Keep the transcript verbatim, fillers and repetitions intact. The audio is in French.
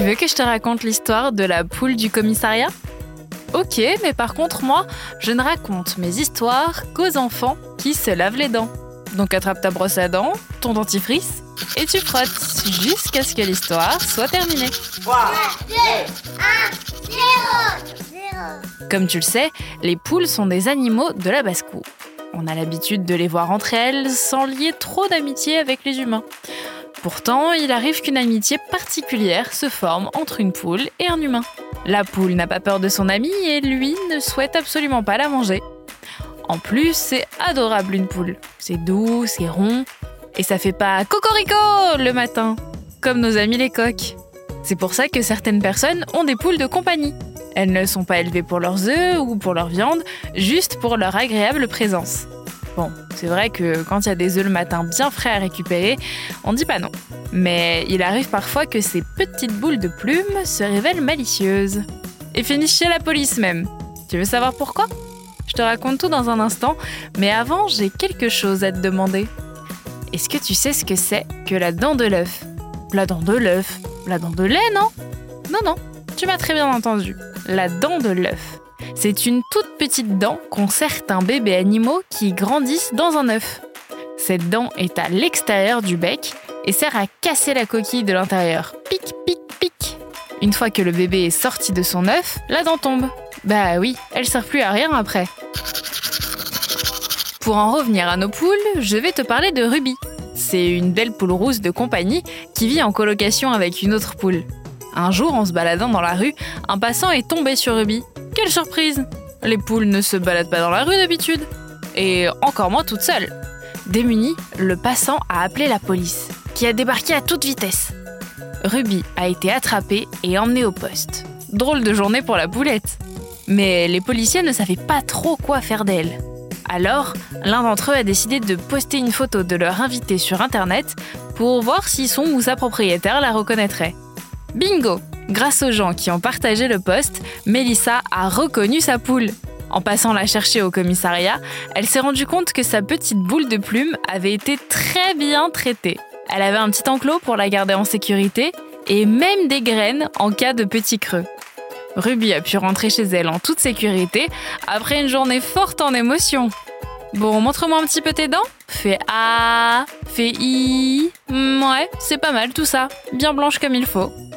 Tu veux que je te raconte l'histoire de la poule du commissariat ? Ok, mais par contre, moi, je ne raconte mes histoires qu'aux enfants qui se lavent les dents. Donc attrape ta brosse à dents, ton dentifrice, et tu frottes jusqu'à ce que l'histoire soit terminée. trois, deux, un, zéro Comme tu le sais, les poules sont des animaux de la basse-cour. On a l'habitude de les voir entre elles sans lier trop d'amitié avec les humains. Pourtant, il arrive qu'une amitié particulière se forme entre une poule et un humain. La poule n'a pas peur de son ami et lui ne souhaite absolument pas la manger. En plus, c'est adorable une poule. C'est doux, c'est rond et ça fait pas cocorico le matin, comme nos amis les coqs. C'est pour ça que certaines personnes ont des poules de compagnie. Elles ne sont pas élevées pour leurs œufs ou pour leur viande, juste pour leur agréable présence. Bon, c'est vrai que quand il y a des œufs le matin bien frais à récupérer, on dit pas non. Mais il arrive parfois que ces petites boules de plumes se révèlent malicieuses. Et finissent chez la police même. Tu veux savoir pourquoi ? Je te raconte tout dans un instant, mais avant, j'ai quelque chose à te demander. Est-ce que tu sais ce que c'est que la dent de l'œuf ? La dent de l'œuf ? La dent de lait, non ? Non, non, tu m'as très bien entendu. La dent de l'œuf. C'est une toute petite dent qu'ont certains bébés animaux qui grandissent dans un œuf. Cette dent est à l'extérieur du bec et sert à casser la coquille de l'intérieur. Pic, pic, pic. Une fois que le bébé est sorti de son œuf, la dent tombe. Bah oui, elle sert plus à rien après. Pour en revenir à nos poules, je vais te parler de Ruby. C'est une belle poule rousse de compagnie qui vit en colocation avec une autre poule. Un jour, en se baladant dans la rue, un passant est tombé sur Ruby. Quelle surprise! Les poules ne se baladent pas dans la rue d'habitude. Et encore moins toutes seules. Démunie, le passant a appelé la police, qui a débarqué à toute vitesse. Ruby a été attrapée et emmenée au poste. Drôle de journée pour la poulette. Mais les policiers ne savaient pas trop quoi faire d'elle. Alors, l'un d'entre eux a décidé de poster une photo de leur invité sur Internet pour voir si son ou sa propriétaire la reconnaîtrait. Bingo! Grâce aux gens qui ont partagé le post, Mélissa a reconnu sa poule. En passant la chercher au commissariat, elle s'est rendue compte que sa petite boule de plume avait été très bien traitée. Elle avait un petit enclos pour la garder en sécurité et même des graines en cas de petit creux. Ruby a pu rentrer chez elle en toute sécurité après une journée forte en émotions. Bon, montre-moi un petit peu tes dents. Fais A, fais I. Mmh, ouais, c'est pas mal tout ça. Bien blanche comme il faut.